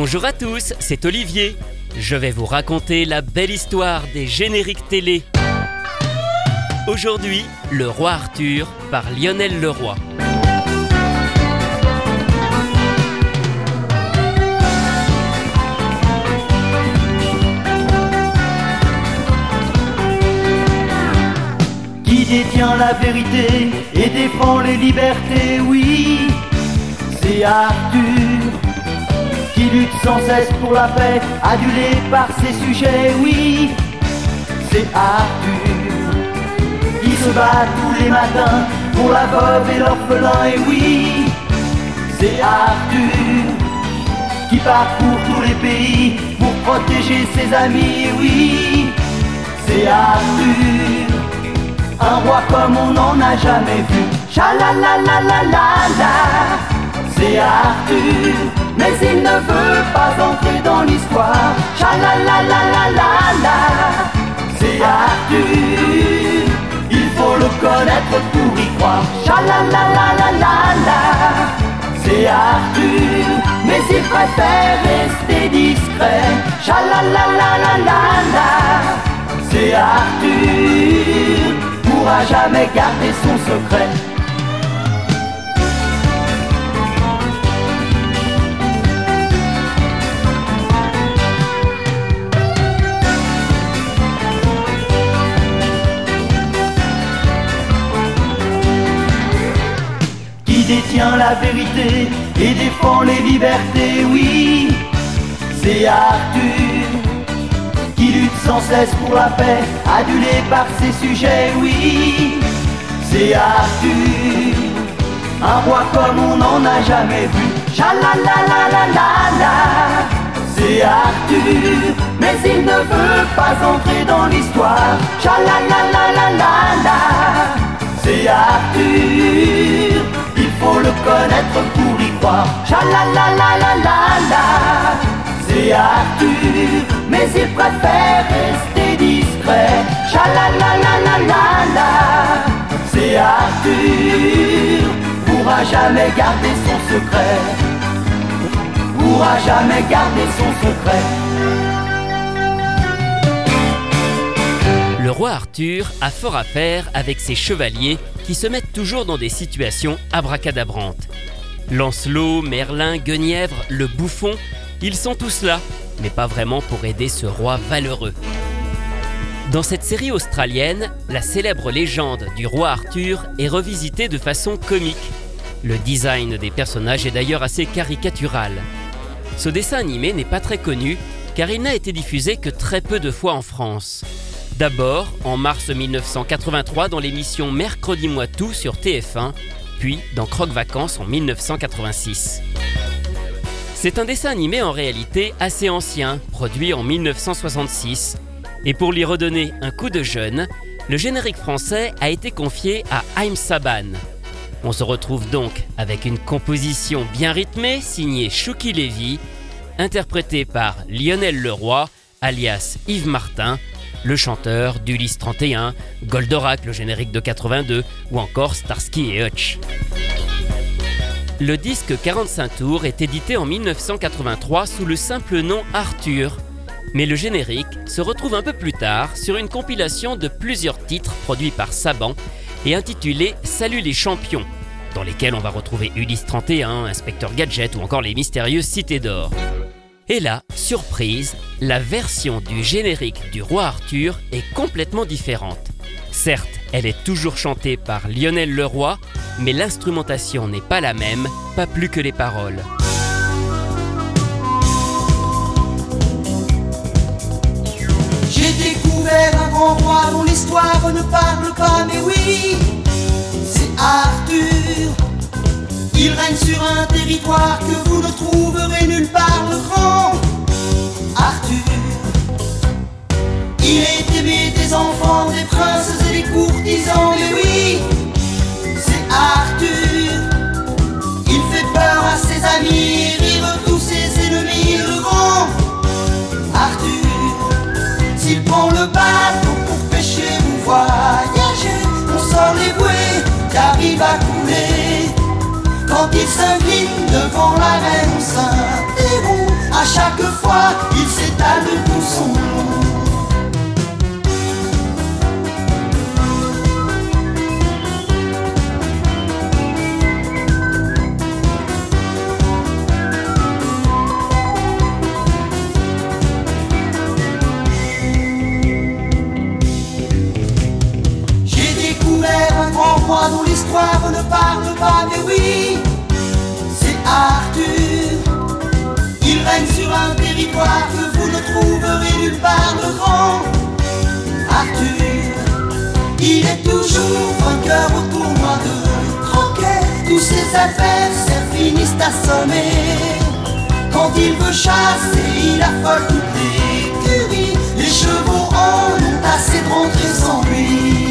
Bonjour à tous, c'est Olivier. Je vais vous raconter la belle histoire des génériques télé. Aujourd'hui, Le Roi Arthur par Lionel Leroy. Qui détient la vérité et défend les libertés, oui, c'est Arthur. Qui lutte sans cesse pour la paix, adulé par ses sujets, oui, c'est Arthur. Qui se bat tous les matins pour la veuve et l'orphelin, et oui, c'est Arthur. Qui parcourt tous les pays pour protéger ses amis, et oui, c'est Arthur. Un roi comme on n'en a jamais vu, cha-la-la-la-la-la-la. C'est Arthur, mais il ne veut pas entrer dans l'histoire. Cha-la-la-la-la-la-la. C'est Arthur, il faut le connaître pour y croire. Cha-la-la-la-la-la-la. C'est Arthur, mais il préfère rester discret. Cha-la-la-la-la-la-la. C'est Arthur, pourra jamais garder son secret. Détient la vérité et défend les libertés, oui, c'est Arthur. Qui lutte sans cesse pour la paix, adulé par ses sujets, oui, c'est Arthur. Un roi comme on n'en a jamais vu, cha-la-la-la-la-la-la. C'est Arthur, mais il ne veut pas entrer dans l'histoire, cha-la-la-la-la-la-la. C'est Arthur, faut le connaître pour y croire. Cha-la-la-la-la-la-la. C'est Arthur, mais il préfère rester discret. Cha-la-la-la-la-la-la. C'est Arthur, pourra jamais garder son secret. Pourra jamais garder son secret. Le roi Arthur a fort à faire avec ses chevaliers qui se mettent toujours dans des situations abracadabrantes. Lancelot, Merlin, Guenièvre, le Bouffon, ils sont tous là, mais pas vraiment pour aider ce roi valeureux. Dans cette série australienne, la célèbre légende du roi Arthur est revisitée de façon comique. Le design des personnages est d'ailleurs assez caricatural. Ce dessin animé n'est pas très connu, car il n'a été diffusé que très peu de fois en France. D'abord, en mars 1983, dans l'émission Mercredi-moi tout sur TF1, puis dans Croque-Vacances en 1986. C'est un dessin animé en réalité assez ancien, produit en 1966. Et pour lui redonner un coup de jeune, le générique français a été confié à Haïm Saban. On se retrouve donc avec une composition bien rythmée signée Shuki Levy, interprétée par Lionel Leroy, alias Yves Martin, le chanteur d'Ulysse 31, Goldorak, le générique de 82, ou encore Starsky et Hutch. Le disque 45 tours est édité en 1983 sous le simple nom Arthur, mais le générique se retrouve un peu plus tard sur une compilation de plusieurs titres produits par Saban et intitulé « Salut les champions », dans lesquels on va retrouver Ulysse 31, Inspecteur Gadget ou encore les mystérieuses Cités d'Or. Et là, surprise, la version du générique du Roi Arthur est complètement différente. Certes, elle est toujours chantée par Lionel Leroy, mais l'instrumentation n'est pas la même, pas plus que les paroles. J'ai découvert un grand roi dont l'histoire ne parle pas, mais oui, c'est Arthur. Il règne sur un territoire que vous ne trouverez nulle part, le grand Arthur. Il est aimé des enfants, des princes et des courtisans, mais oui, c'est Arthur. Il fait peur à ses amis et rire tous ses ennemis, le grand Arthur. S'il prend le bateau pour pêcher ou voyager, on sort les bouées qu'arrive à couler. Quand il s'incline devant la reine, on s'interrompt. fois, il s'étale de tout son nom. J'ai découvert un grand roi dont l'histoire ne parle pas, mais oui, c'est Arthur. Il règne sur un territoire que vous ne trouverez nulle part, le grand Arthur. Il est toujours vainqueur au tournoi de croquet. Tous ses adversaires finissent assommés. Quand il veut chasser, il affole toutes les écuries. Les chevaux en ont assez de rentrer sans lui.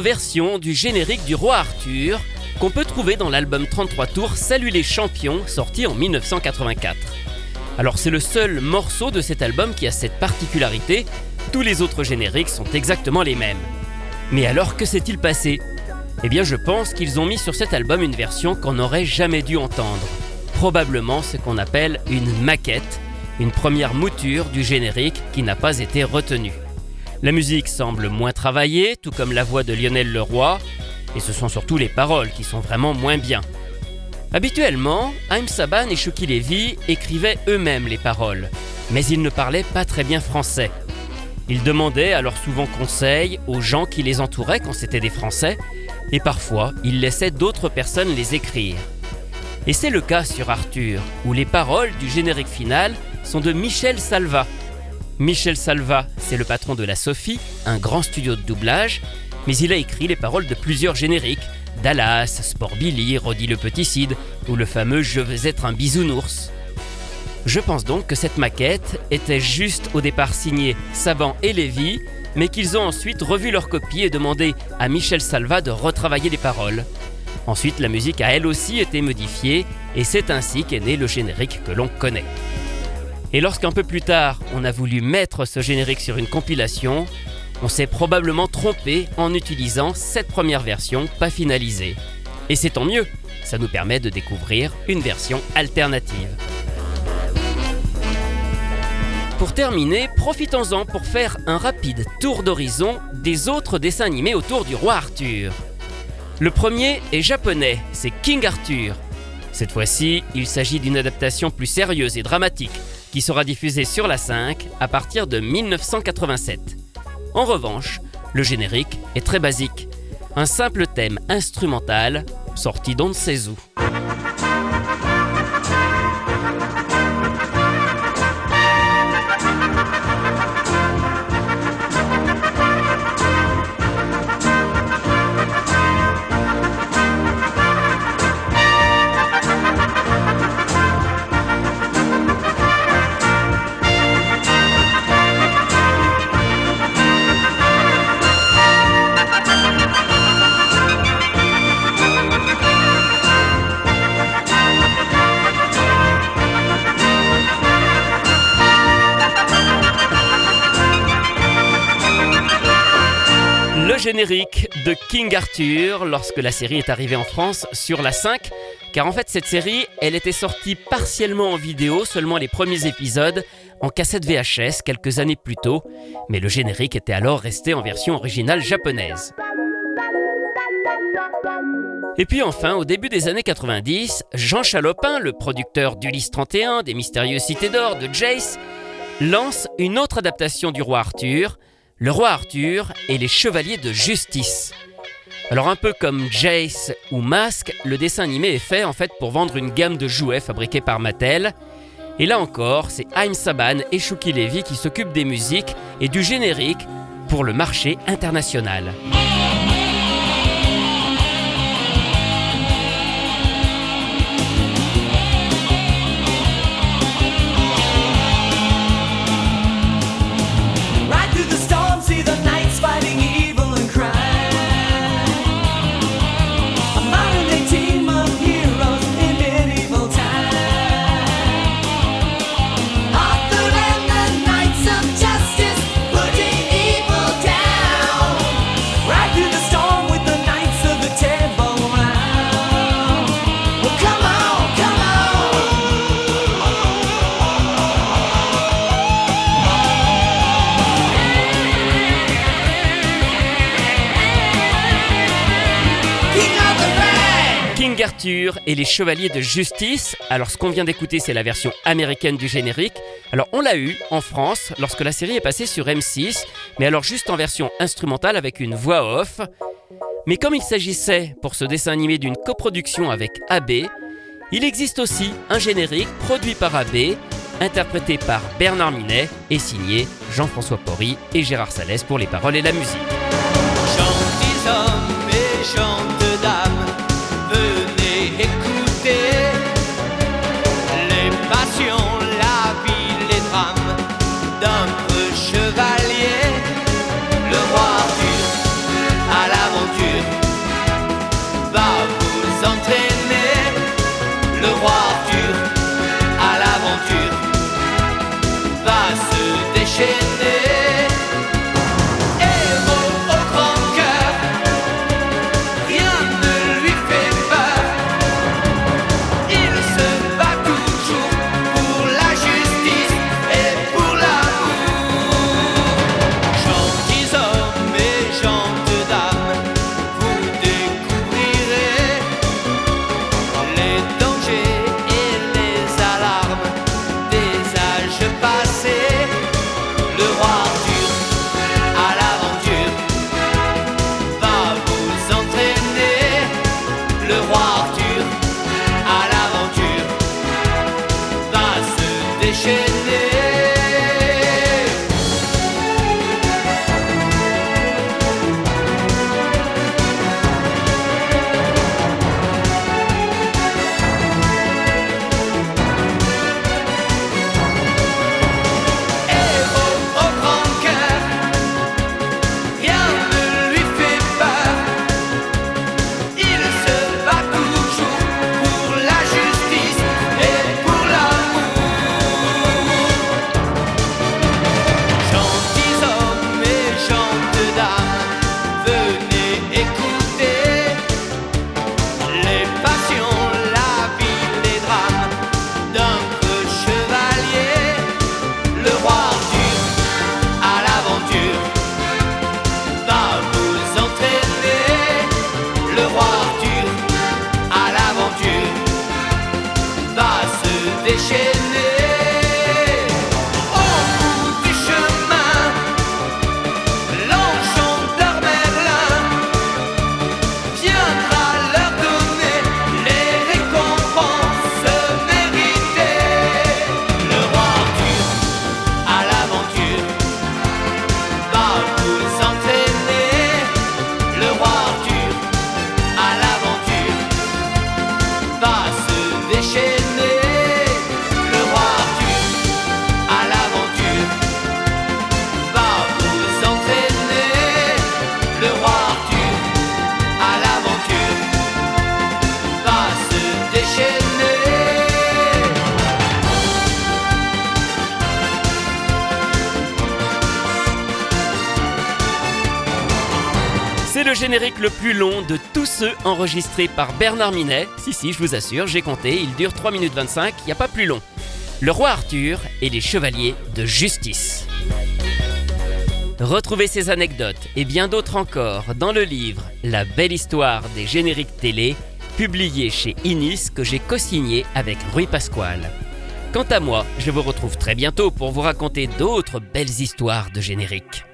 Version du générique du roi Arthur qu'on peut trouver dans l'album 33 tours Salut les champions sorti en 1984. Alors c'est le seul morceau de cet album qui a cette particularité, tous les autres génériques sont exactement les mêmes. Mais alors que s'est-il passé ? Eh bien je pense qu'ils ont mis sur cet album une version qu'on n'aurait jamais dû entendre, probablement ce qu'on appelle une maquette, une première mouture du générique qui n'a pas été retenue. La musique semble moins travaillée, tout comme la voix de Lionel Leroy, et ce sont surtout les paroles qui sont vraiment moins bien. Habituellement, Haïm Saban et Shuki Levy écrivaient eux-mêmes les paroles, mais ils ne parlaient pas très bien français. Ils demandaient alors souvent conseil aux gens qui les entouraient quand c'était des Français, et parfois, ils laissaient d'autres personnes les écrire. Et c'est le cas sur Arthur, où les paroles du générique final sont de Michel Salva. Michel Salva, c'est le patron de la Sophie, un grand studio de doublage, mais il a écrit les paroles de plusieurs génériques, Dallas, Sport Billy, Rodi le petit Cid, ou le fameux Je veux être un bisounours. Je pense donc que cette maquette était juste au départ signée Saban et Levy, mais qu'ils ont ensuite revu leur copie et demandé à Michel Salva de retravailler les paroles. Ensuite, la musique a elle aussi été modifiée, et c'est ainsi qu'est né le générique que l'on connaît. Et lorsqu'un peu plus tard, on a voulu mettre ce générique sur une compilation, on s'est probablement trompé en utilisant cette première version pas finalisée. Et c'est tant mieux, ça nous permet de découvrir une version alternative. Pour terminer, profitons-en pour faire un rapide tour d'horizon des autres dessins animés autour du roi Arthur. Le premier est japonais, c'est King Arthur. Cette fois-ci, il s'agit d'une adaptation plus sérieuse et dramatique, qui sera diffusé sur la 5 à partir de 1987. En revanche, le générique est très basique. Un simple thème instrumental sorti d'on ne sait où. Générique de King Arthur lorsque la série est arrivée en France sur la 5, car en fait cette série, elle était sortie partiellement en vidéo, seulement les premiers épisodes, en cassette VHS quelques années plus tôt, mais le générique était alors resté en version originale japonaise. Et puis enfin, au début des années 90, Jean Chalopin, le producteur d'Ulysse 31, des mystérieuses cités d'or, de Jace, lance une autre adaptation du roi Arthur, Le Roi Arthur et les Chevaliers de Justice. Alors un peu comme Jace ou Mask, le dessin animé est fait en fait pour vendre une gamme de jouets fabriqués par Mattel. Et là encore, c'est Haïm Saban et Shuki Levy qui s'occupent des musiques et du générique pour le marché international. King Arthur et les Chevaliers de Justice. Alors ce qu'on vient d'écouter, c'est la version américaine du générique. Alors on l'a eu en France lorsque la série est passée sur M6, mais alors juste en version instrumentale avec une voix off. Mais comme il s'agissait pour ce dessin animé d'une coproduction avec Abbé, il existe aussi un générique produit par Abbé, interprété par Bernard Minet et signé Jean-François Porry et Gérard Salès pour les paroles et la musique. Chante des hommes et chante des dames. C'est le générique le plus long de tous ceux enregistrés par Bernard Minet. Si, je vous assure, j'ai compté, il dure 3 minutes 25, il n'y a pas plus long. Le roi Arthur et les chevaliers de justice. Retrouvez ces anecdotes et bien d'autres encore dans le livre La belle histoire des génériques télé, publié chez Inis, que j'ai co-signé avec Rui Pasquale. Quant à moi, je vous retrouve très bientôt pour vous raconter d'autres belles histoires de génériques.